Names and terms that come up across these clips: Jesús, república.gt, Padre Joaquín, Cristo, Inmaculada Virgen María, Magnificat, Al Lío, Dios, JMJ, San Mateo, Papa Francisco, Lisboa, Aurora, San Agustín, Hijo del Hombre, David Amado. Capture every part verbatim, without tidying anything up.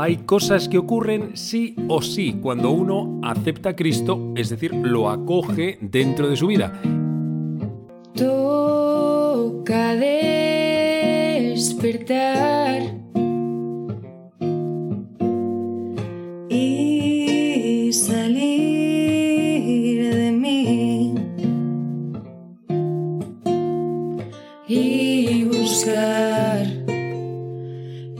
Hay cosas que ocurren sí o sí cuando uno acepta a Cristo, es decir, lo acoge dentro de su vida. Toca despertar y salir de mí y buscar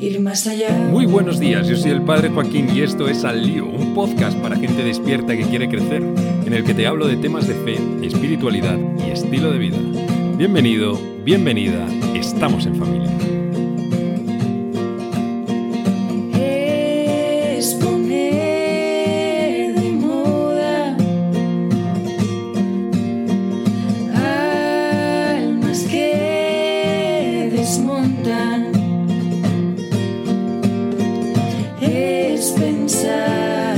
ir más allá. Muy buenos días, yo soy el Padre Joaquín y esto es Al Lío, un podcast para gente despierta que quiere crecer, en el que te hablo de temas de fe, espiritualidad y estilo de vida. Bienvenido, bienvenida, estamos en familia. Es poner de moda almas que desmontan. Es pensar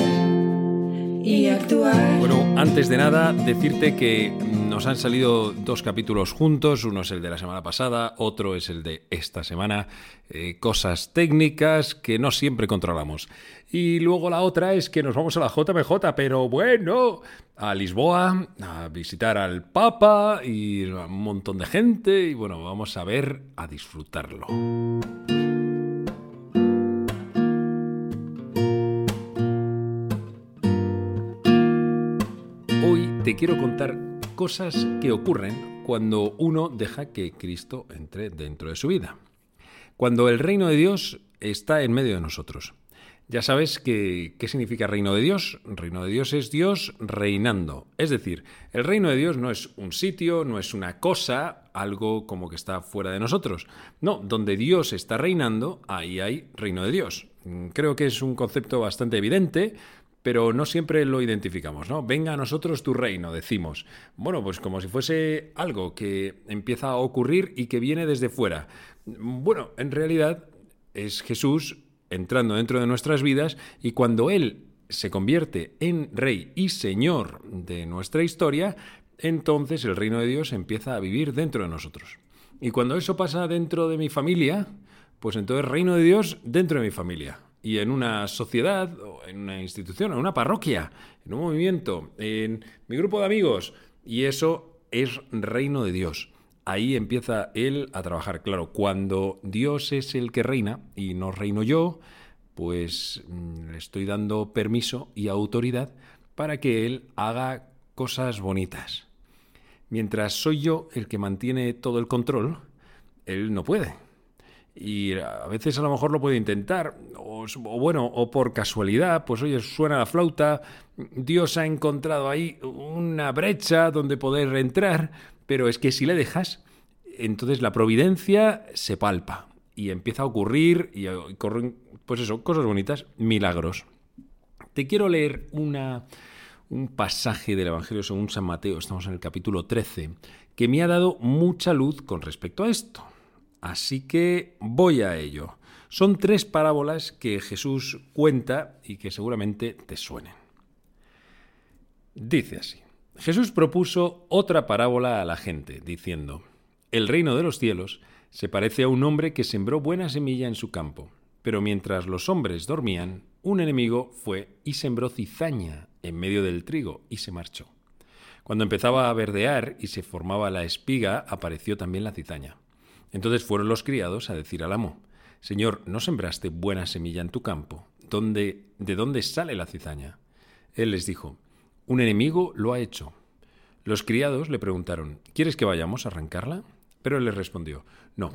y actuar. Bueno, antes de nada, decirte que nos han salido dos capítulos juntos, uno es el de la semana pasada, otro es el de esta semana, eh, cosas técnicas que no siempre controlamos. Y luego la otra es que nos vamos a la J M J, pero bueno, a Lisboa, a visitar al Papa y a un montón de gente, y bueno, vamos a ver, a disfrutarlo. Hoy te quiero contar cosas que ocurren cuando uno deja que Cristo entre dentro de su vida. Cuando el reino de Dios está en medio de nosotros. Ya sabes que, ¿qué significa reino de Dios? Reino de Dios es Dios reinando. Es decir, el reino de Dios no es un sitio, no es una cosa, algo como que está fuera de nosotros. No, donde Dios está reinando, ahí hay reino de Dios. Creo que es un concepto bastante evidente, pero no siempre lo identificamos, ¿no? Venga a nosotros tu reino, decimos. Bueno, pues como si fuese algo que empieza a ocurrir y que viene desde fuera. Bueno, en realidad es Jesús entrando dentro de nuestras vidas, y cuando Él se convierte en Rey y Señor de nuestra historia, entonces el reino de Dios empieza a vivir dentro de nosotros. Y cuando eso pasa dentro de mi familia, pues entonces reino de Dios dentro de mi familia. Y en una sociedad, o en una institución, en una parroquia, en un movimiento, en mi grupo de amigos. Y eso es reino de Dios. Ahí empieza Él a trabajar. Claro, cuando Dios es el que reina y no reino yo, pues le estoy dando permiso y autoridad para que Él haga cosas bonitas. Mientras soy yo el que mantiene todo el control, Él no puede. Y a veces a lo mejor lo puede intentar, o, o bueno, o por casualidad, pues oye, suena la flauta, Dios ha encontrado ahí una brecha donde poder entrar, pero es que si le dejas, entonces la providencia se palpa y empieza a ocurrir, y corren, pues eso, cosas bonitas, milagros. Te quiero leer una, un pasaje del Evangelio según San Mateo, estamos en el capítulo trece, que me ha dado mucha luz con respecto a esto. Así que voy a ello. Son tres parábolas que Jesús cuenta y que seguramente te suenen. Dice así. Jesús propuso otra parábola a la gente, diciendo: el reino de los cielos se parece a un hombre que sembró buena semilla en su campo, pero mientras los hombres dormían, un enemigo fue y sembró cizaña en medio del trigo y se marchó. Cuando empezaba a verdear y se formaba la espiga, apareció también la cizaña. Entonces fueron los criados a decir al amo: Señor, ¿no sembraste buena semilla en tu campo? ¿Dónde, ¿De dónde sale la cizaña? Él les dijo: un enemigo lo ha hecho. Los criados le preguntaron: ¿quieres que vayamos a arrancarla? Pero él les respondió: no,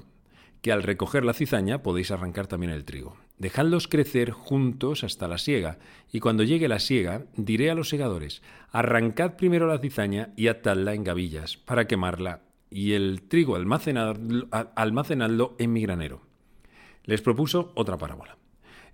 que al recoger la cizaña podéis arrancar también el trigo. Dejadlos crecer juntos hasta la siega, y cuando llegue la siega diré a los segadores: arrancad primero la cizaña y atadla en gavillas para quemarla, y el trigo almacenadlo, almacenadlo en mi granero. Les propuso otra parábola.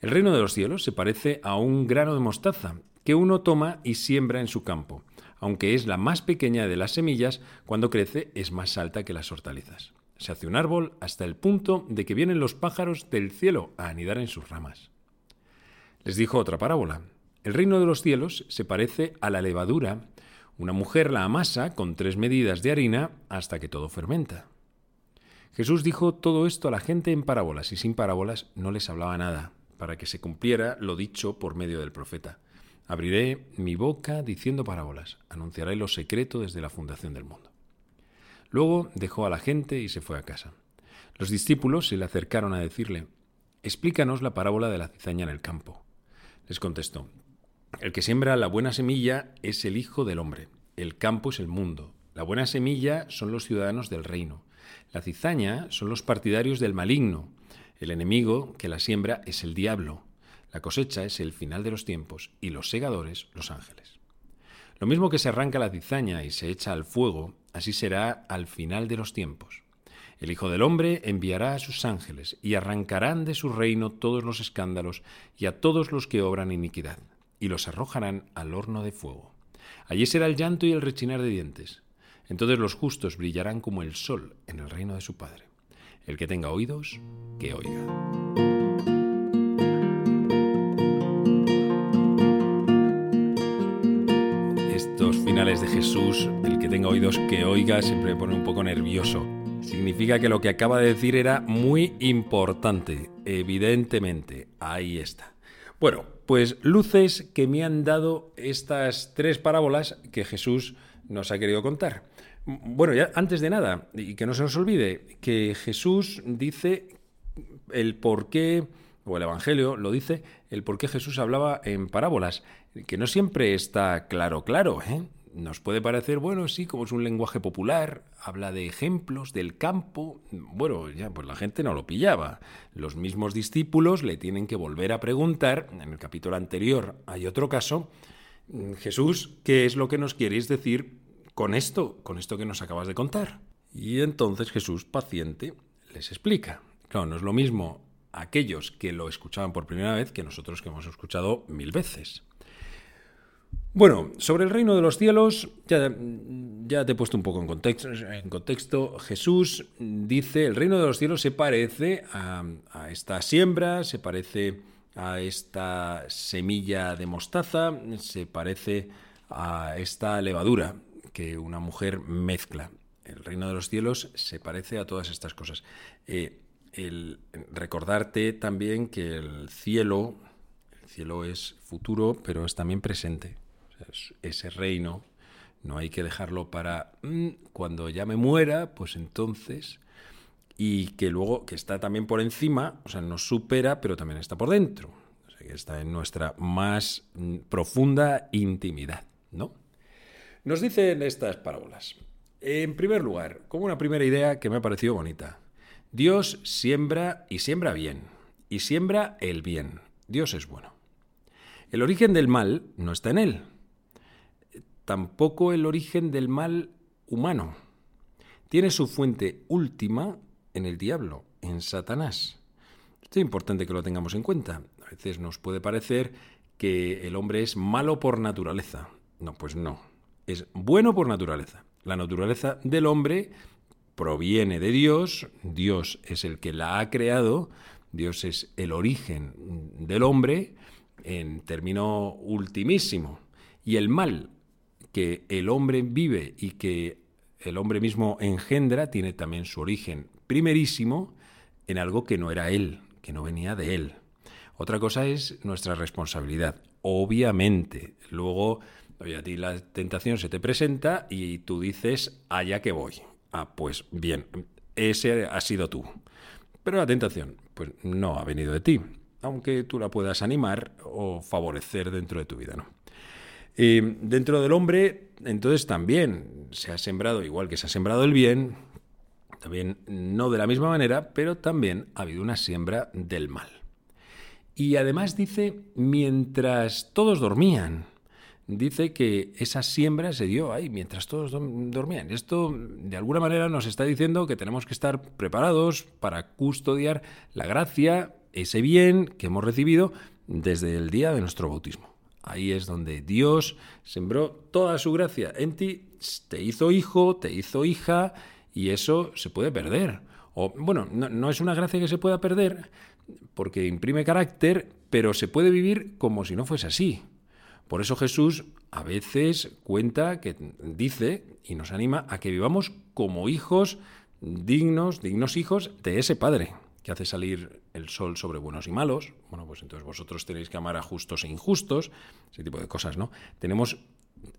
El reino de los cielos se parece a un grano de mostaza que uno toma y siembra en su campo. Aunque es la más pequeña de las semillas, cuando crece es más alta que las hortalizas. Se hace un árbol hasta el punto de que vienen los pájaros del cielo a anidar en sus ramas. Les dijo otra parábola. El reino de los cielos se parece a la levadura. Una mujer la amasa con tres medidas de harina hasta que todo fermenta. Jesús dijo todo esto a la gente en parábolas, y sin parábolas no les hablaba nada, para que se cumpliera lo dicho por medio del profeta. Abriré mi boca diciendo parábolas, anunciaré lo secreto desde la fundación del mundo. Luego dejó a la gente y se fue a casa. Los discípulos se le acercaron a decirle: «Explícanos la parábola de la cizaña en el campo». Les contestó: «El que siembra la buena semilla es el Hijo del Hombre, el campo es el mundo, la buena semilla son los ciudadanos del reino, la cizaña son los partidarios del maligno, el enemigo que la siembra es el diablo, la cosecha es el final de los tiempos y los segadores los ángeles. Lo mismo que se arranca la cizaña y se echa al fuego, así será al final de los tiempos. El Hijo del Hombre enviará a sus ángeles y arrancarán de su reino todos los escándalos y a todos los que obran iniquidad, y los arrojarán al horno de fuego. Allí será el llanto y el rechinar de dientes. Entonces los justos brillarán como el sol en el reino de su Padre. El que tenga oídos, que oiga». Finales de Jesús, el que tenga oídos que oiga, siempre me pone un poco nervioso. Significa que lo que acaba de decir era muy importante, evidentemente. Ahí está. Bueno, pues luces que me han dado estas tres parábolas que Jesús nos ha querido contar. Bueno, ya antes de nada, y que no se nos olvide, que Jesús dice el por qué, o el Evangelio lo dice, el por qué Jesús hablaba en parábolas, que no siempre está claro, claro, ¿eh? Nos puede parecer, bueno, sí, como es un lenguaje popular, habla de ejemplos del campo. Bueno, ya, pues la gente no lo pillaba. Los mismos discípulos le tienen que volver a preguntar. En el capítulo anterior hay otro caso. Jesús, ¿qué es lo que nos queréis decir con esto, con esto que nos acabas de contar? Y entonces Jesús, paciente, les explica. Claro, no es lo mismo aquellos que lo escuchaban por primera vez que nosotros que hemos escuchado mil veces. Bueno, sobre el reino de los cielos, ya, ya te he puesto un poco en contexto, en contexto. Jesús dice, el reino de los cielos se parece a, a esta siembra, se parece a esta semilla de mostaza, se parece a esta levadura que una mujer mezcla. El reino de los cielos se parece a todas estas cosas. Eh, el recordarte también que el cielo, el cielo es futuro, pero es también presente. Ese reino no hay que dejarlo para mmm, cuando ya me muera, pues entonces, y que luego que está también por encima, o sea, nos supera, pero también está por dentro, o sea, que está en nuestra más mmm, profunda intimidad, ¿no? Nos dicen estas parábolas. En primer lugar, como una primera idea que me ha parecido bonita, Dios siembra y siembra bien, y siembra el bien. Dios es bueno. El origen del mal no está en él. Tampoco el origen del mal humano. Tiene su fuente última en el diablo, en Satanás. Esto es importante que lo tengamos en cuenta. A veces nos puede parecer que el hombre es malo por naturaleza. No, pues no. Es bueno por naturaleza. La naturaleza del hombre proviene de Dios. Dios es el que la ha creado. Dios es el origen del hombre en término ultimísimo. Y el mal que el hombre vive y que el hombre mismo engendra tiene también su origen primerísimo en algo que no era él, que no venía de él. Otra cosa es nuestra responsabilidad, obviamente. Luego, oye, a ti la tentación se te presenta y tú dices, allá que voy. Ah, pues bien, ese ha sido tú. Pero la tentación, pues no ha venido de ti, aunque tú la puedas animar o favorecer dentro de tu vida, ¿no? Eh, dentro del hombre, entonces, también se ha sembrado, igual que se ha sembrado el bien, también no de la misma manera, pero también ha habido una siembra del mal. Y además dice, mientras todos dormían, dice que esa siembra se dio ahí, mientras todos dormían. Esto, de alguna manera, nos está diciendo que tenemos que estar preparados para custodiar la gracia, ese bien que hemos recibido desde el día de nuestro bautismo. Ahí es donde Dios sembró toda su gracia en ti, te hizo hijo, te hizo hija, y eso se puede perder. O, bueno, no, no es una gracia que se pueda perder porque imprime carácter, pero se puede vivir como si no fuese así. Por eso Jesús a veces cuenta, que dice y nos anima a que vivamos como hijos dignos, dignos hijos de ese Padre que hace salir el sol sobre buenos y malos, bueno, pues entonces vosotros tenéis que amar a justos e injustos, ese tipo de cosas, ¿no? Tenemos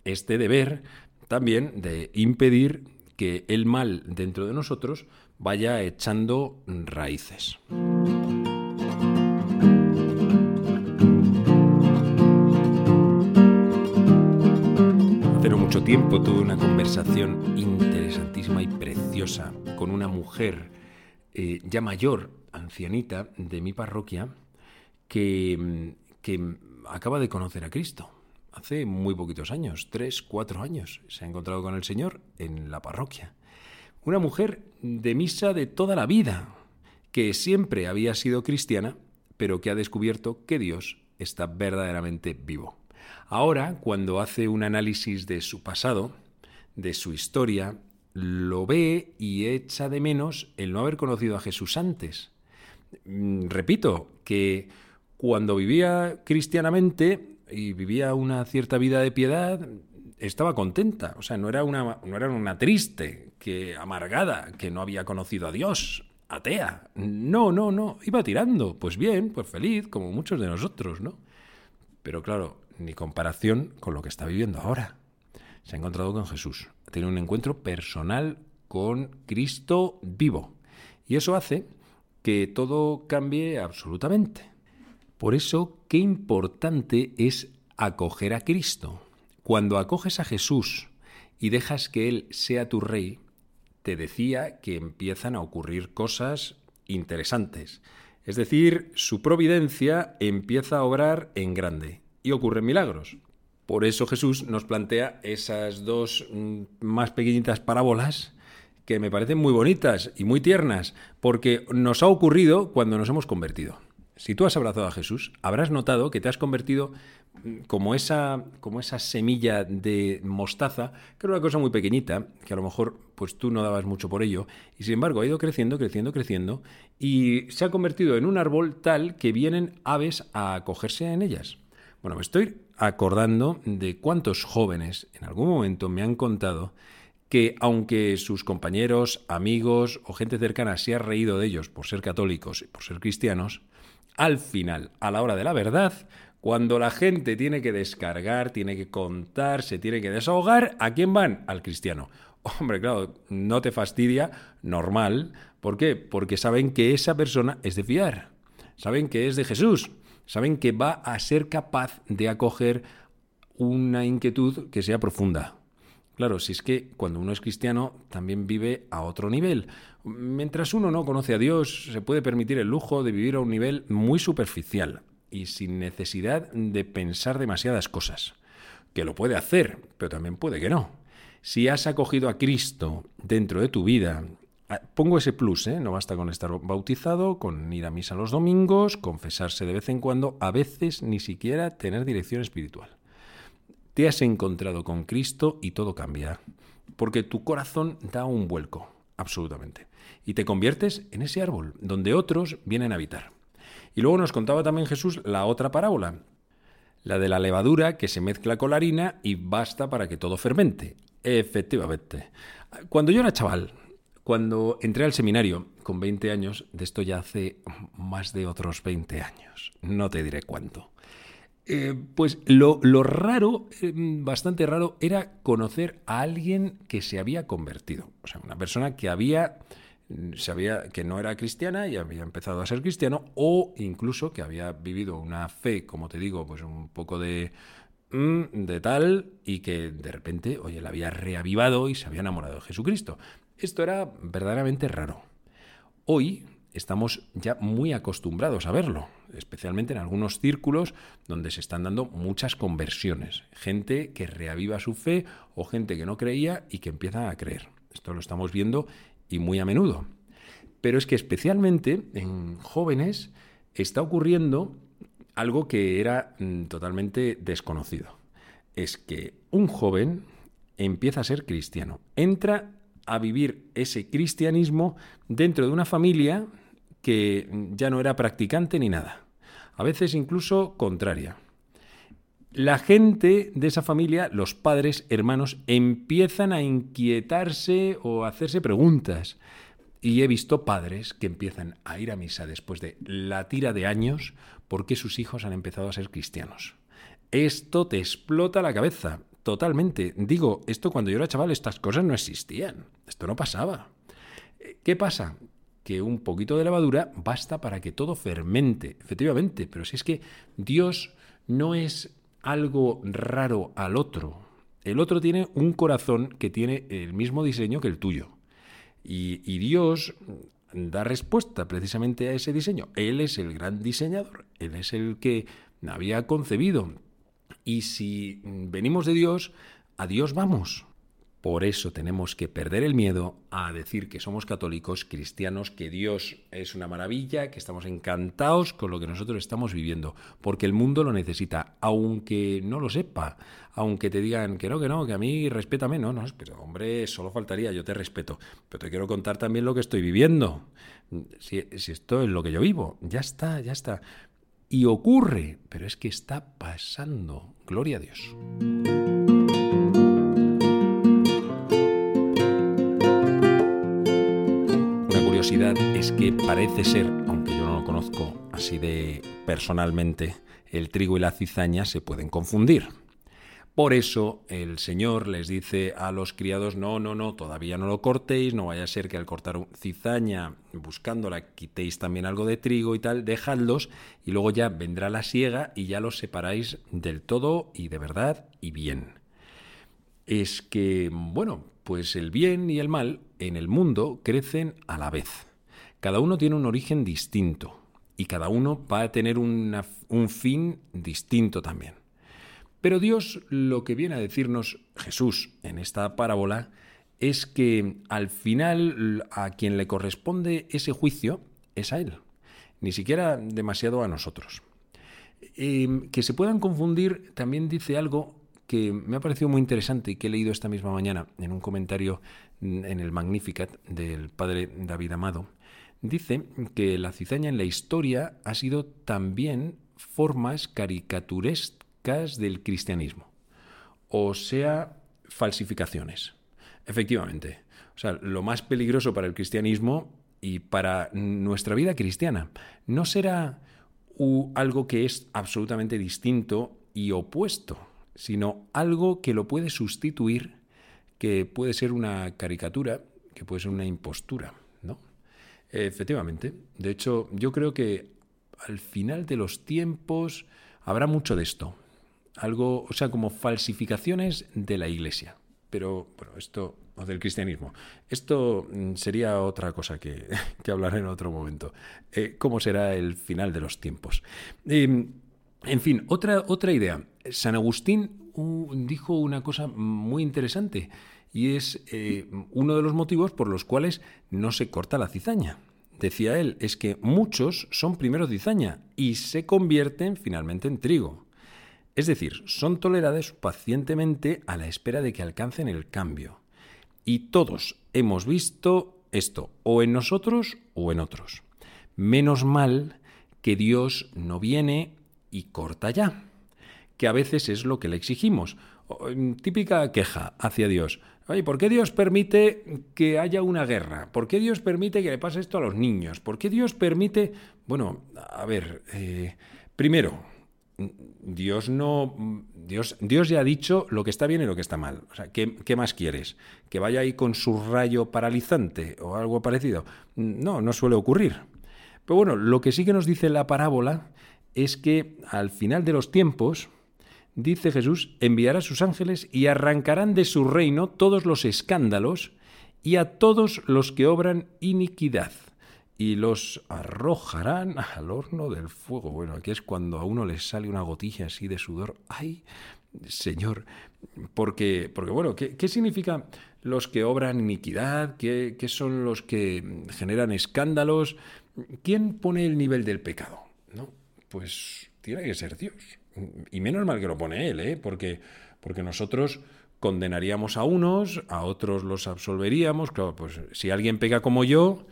este deber también de impedir que el mal dentro de nosotros vaya echando raíces. Hace no mucho tiempo tuve una conversación interesantísima y preciosa con una mujer eh, ya mayor, ancianita, de mi parroquia, que, que acaba de conocer a Cristo. Hace muy poquitos años, tres, cuatro años, se ha encontrado con el Señor en la parroquia. Una mujer de misa de toda la vida, que siempre había sido cristiana, pero que ha descubierto que Dios está verdaderamente vivo. Ahora, cuando hace un análisis de su pasado, de su historia, lo ve y echa de menos el no haber conocido a Jesús antes. Repito, que cuando vivía cristianamente y vivía una cierta vida de piedad, estaba contenta. O sea, no era una, no era una triste, que amargada, que no había conocido a Dios, atea. No, no, no. Iba tirando. Pues bien, pues feliz, como muchos de nosotros, ¿no? Pero claro, ni comparación con lo que está viviendo ahora. Se ha encontrado con Jesús. Tiene un encuentro personal con Cristo vivo. Y eso hace que todo cambie absolutamente. Por eso, qué importante es acoger a Cristo. Cuando acoges a Jesús y dejas que Él sea tu Rey, te decía que empiezan a ocurrir cosas interesantes. Es decir, su providencia empieza a obrar en grande y ocurren milagros. Por eso Jesús nos plantea esas dos más pequeñitas parábolas que me parecen muy bonitas y muy tiernas, porque nos ha ocurrido cuando nos hemos convertido. Si tú has abrazado a Jesús, habrás notado que te has convertido como esa, como esa semilla de mostaza, que era una cosa muy pequeñita, que a lo mejor pues tú no dabas mucho por ello, y sin embargo ha ido creciendo, creciendo, creciendo, y se ha convertido en un árbol tal que vienen aves a acogerse en ellas. Bueno, me estoy acordando de cuántos jóvenes en algún momento me han contado que aunque sus compañeros, amigos o gente cercana se ha reído de ellos por ser católicos y por ser cristianos, al final, a la hora de la verdad, cuando la gente tiene que descargar, tiene que contar, se tiene que desahogar, ¿a quién van? Al cristiano. Hombre, claro, no te fastidia, normal. ¿Por qué? Porque saben que esa persona es de fiar, saben que es de Jesús, saben que va a ser capaz de acoger una inquietud que sea profunda. Claro, si es que cuando uno es cristiano también vive a otro nivel. Mientras uno no conoce a Dios, se puede permitir el lujo de vivir a un nivel muy superficial y sin necesidad de pensar demasiadas cosas. Que lo puede hacer, pero también puede que no. Si has acogido a Cristo dentro de tu vida, pongo ese plus, ¿eh? No basta con estar bautizado, con ir a misa los domingos, confesarse de vez en cuando, a veces ni siquiera tener dirección espiritual. Te has encontrado con Cristo y todo cambia, porque tu corazón da un vuelco, absolutamente, y te conviertes en ese árbol donde otros vienen a habitar. Y luego nos contaba también Jesús la otra parábola, la de la levadura que se mezcla con la harina y basta para que todo fermente. Efectivamente. Cuando yo era chaval, cuando entré al seminario con veinte años, de esto ya hace más de otros veinte años, no te diré cuánto. Eh, pues lo, lo raro, eh, bastante raro, era conocer a alguien que se había convertido. O sea, una persona que había, se había, que no era cristiana y había empezado a ser cristiano, o incluso que había vivido una fe, como te digo, pues un poco de, de tal, y que de repente, oye, la había reavivado y se había enamorado de Jesucristo. Esto era verdaderamente raro. Hoy estamos ya muy acostumbrados a verlo, especialmente en algunos círculos donde se están dando muchas conversiones. Gente que reaviva su fe o gente que no creía y que empieza a creer. Esto lo estamos viendo y muy a menudo. Pero es que especialmente en jóvenes está ocurriendo algo que era totalmente desconocido. Es que un joven empieza a ser cristiano, entra a vivir ese cristianismo dentro de una familia que ya no era practicante ni nada, a veces incluso contraria. La gente de esa familia, los padres, hermanos, empiezan a inquietarse o a hacerse preguntas. Y he visto padres que empiezan a ir a misa después de la tira de años porque sus hijos han empezado a ser cristianos. Esto te explota la cabeza, totalmente. Digo, esto cuando yo era chaval, estas cosas no existían. Esto no pasaba. ¿Qué pasa? Que un poquito de levadura basta para que todo fermente, efectivamente. Pero si es que Dios no es algo raro al otro. El otro tiene un corazón que tiene el mismo diseño que el tuyo. Y, y Dios da respuesta precisamente a ese diseño. Él es el gran diseñador. Él es el que había concebido. Y si venimos de Dios, a Dios vamos. Por eso tenemos que perder el miedo a decir que somos católicos, cristianos, que Dios es una maravilla, que estamos encantados con lo que nosotros estamos viviendo, porque el mundo lo necesita, aunque no lo sepa, aunque te digan que no, que no, que a mí respétame, no, no, pero hombre, solo faltaría, yo te respeto, pero te quiero contar también lo que estoy viviendo, si, si esto es lo que yo vivo, ya está, ya está, y ocurre, pero es que está pasando, gloria a Dios. Es que parece ser, aunque yo no lo conozco así de personalmente, el trigo y la cizaña se pueden confundir. Por eso el Señor les dice a los criados, no, no, no, todavía no lo cortéis, no vaya a ser que al cortar cizaña, buscándola, quitéis también algo de trigo y tal, dejadlos y luego ya vendrá la siega y ya los separáis del todo y de verdad y bien. Es que, bueno, pues el bien y el mal en el mundo crecen a la vez. Cada uno tiene un origen distinto y cada uno va a tener una, un fin distinto también. Pero Dios lo que viene a decirnos Jesús en esta parábola es que al final a quien le corresponde ese juicio es a Él, ni siquiera demasiado a nosotros. Eh, que se puedan confundir también dice algo que me ha parecido muy interesante y que he leído esta misma mañana en un comentario en el Magnificat del padre David Amado. Dice que la cizaña en la historia ha sido también formas caricaturescas del cristianismo, o sea, falsificaciones. Efectivamente, o sea, lo más peligroso para el cristianismo y para nuestra vida cristiana no será algo que es absolutamente distinto y opuesto, sino algo que lo puede sustituir, que puede ser una caricatura, que puede ser una impostura, ¿no? Efectivamente. De hecho, yo creo que al final de los tiempos habrá mucho de esto. Algo, o sea, como falsificaciones de la Iglesia. Pero, bueno, esto, o del cristianismo. Esto sería otra cosa que, que hablaré en otro momento. Eh, ¿Cómo será el final de los tiempos? Eh, En fin, otra, otra idea. San Agustín uh, dijo una cosa muy interesante y es eh, uno de los motivos por los cuales no se corta la cizaña. Decía él, es que muchos son primero cizaña y se convierten finalmente en trigo. Es decir, son tolerados pacientemente a la espera de que alcancen el cambio. Y todos hemos visto esto, o en nosotros o en otros. Menos mal que Dios no viene y corta ya, que a veces es lo que le exigimos. Típica queja hacia Dios. Oye, ¿por qué Dios permite que haya una guerra? ¿Por qué Dios permite que le pase esto a los niños? ¿Por qué Dios permite...? Bueno, a ver, eh, primero, Dios no... Dios, Dios ya ha dicho lo que está bien y lo que está mal. O sea, ¿qué, qué más quieres? ¿Que vaya ahí con su rayo paralizante o algo parecido? No, no suele ocurrir. Pero bueno, lo que sí que nos dice la parábola es que al final de los tiempos, dice Jesús, enviará a sus ángeles y arrancarán de su reino todos los escándalos y a todos los que obran iniquidad y los arrojarán al horno del fuego. Bueno, aquí es cuando a uno le sale una gotilla así de sudor. ¡Ay, Señor! Porque, porque bueno, ¿qué, qué significa los que obran iniquidad? ¿Qué, qué son los que generan escándalos? ¿Quién pone el nivel del pecado? ¿No? Pues tiene que ser Dios. Y menos mal que lo pone Él, ¿eh? Porque, porque nosotros condenaríamos a unos, a otros los absolveríamos. Claro, pues si alguien peca como yo,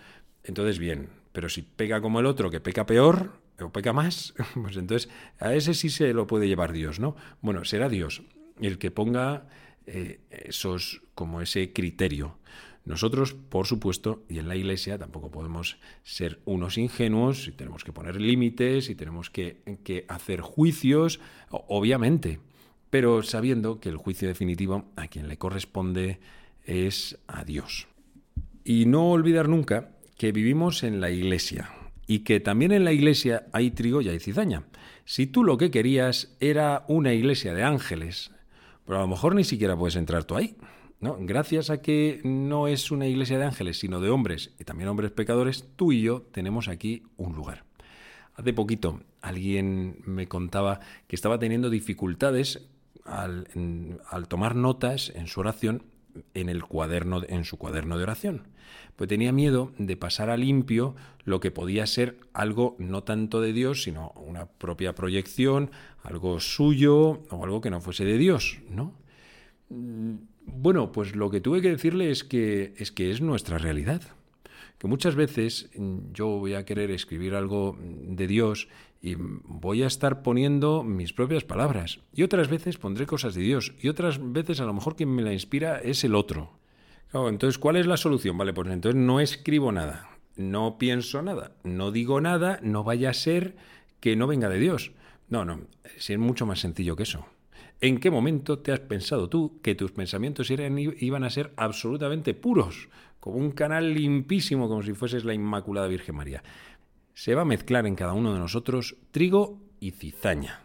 entonces bien. Pero si peca como el otro, que peca peor o peca más, pues entonces a ese sí se lo puede llevar Dios, ¿no? Bueno, será Dios el que ponga eh, esos, como ese criterio. Nosotros, por supuesto, y en la Iglesia tampoco podemos ser unos ingenuos, y tenemos que poner límites y tenemos que, que hacer juicios, obviamente, pero sabiendo que el juicio definitivo a quien le corresponde es a Dios. Y no olvidar nunca que vivimos en la Iglesia y que también en la Iglesia hay trigo y hay cizaña. Si tú lo que querías era una iglesia de ángeles, pero a lo mejor ni siquiera puedes entrar tú ahí, ¿no? Gracias a que no es una iglesia de ángeles, sino de hombres, y también hombres pecadores, tú y yo tenemos aquí un lugar. Hace poquito alguien me contaba que estaba teniendo dificultades al, en, al tomar notas en su oración, en el cuaderno, en su cuaderno de oración. Pues tenía miedo de pasar a limpio lo que podía ser algo no tanto de Dios, sino una propia proyección, algo suyo o algo que no fuese de Dios, ¿no? Bueno, pues lo que tuve que decirle es que es, que es nuestra realidad. Que muchas veces yo voy a querer escribir algo de Dios y voy a estar poniendo mis propias palabras. Y otras veces pondré cosas de Dios. Y otras veces a lo mejor quien me la inspira es el otro. Claro, entonces, ¿cuál es la solución? Vale, pues entonces no escribo nada, no pienso nada, no digo nada, no vaya a ser que no venga de Dios. No, no, es mucho más sencillo que eso. ¿En qué momento te has pensado tú que tus pensamientos eran, iban a ser absolutamente puros, como un canal limpísimo, como si fueses la Inmaculada Virgen María? Se va a mezclar en cada uno de nosotros trigo y cizaña.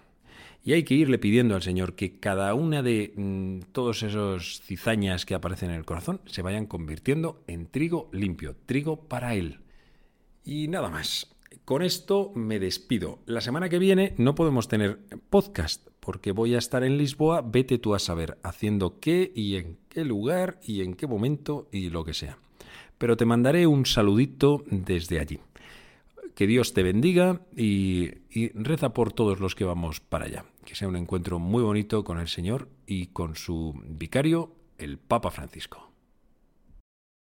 Y hay que irle pidiendo al Señor que cada una de mmm, todos esos cizañas que aparecen en el corazón se vayan convirtiendo en trigo limpio, trigo para Él. Y nada más. Con esto me despido. La semana que viene no podemos tener podcast porque voy a estar en Lisboa, vete tú a saber, haciendo qué y en qué lugar y en qué momento y lo que sea. Pero te mandaré un saludito desde allí. Que Dios te bendiga y, y reza por todos los que vamos para allá. Que sea un encuentro muy bonito con el Señor y con su vicario, el Papa Francisco.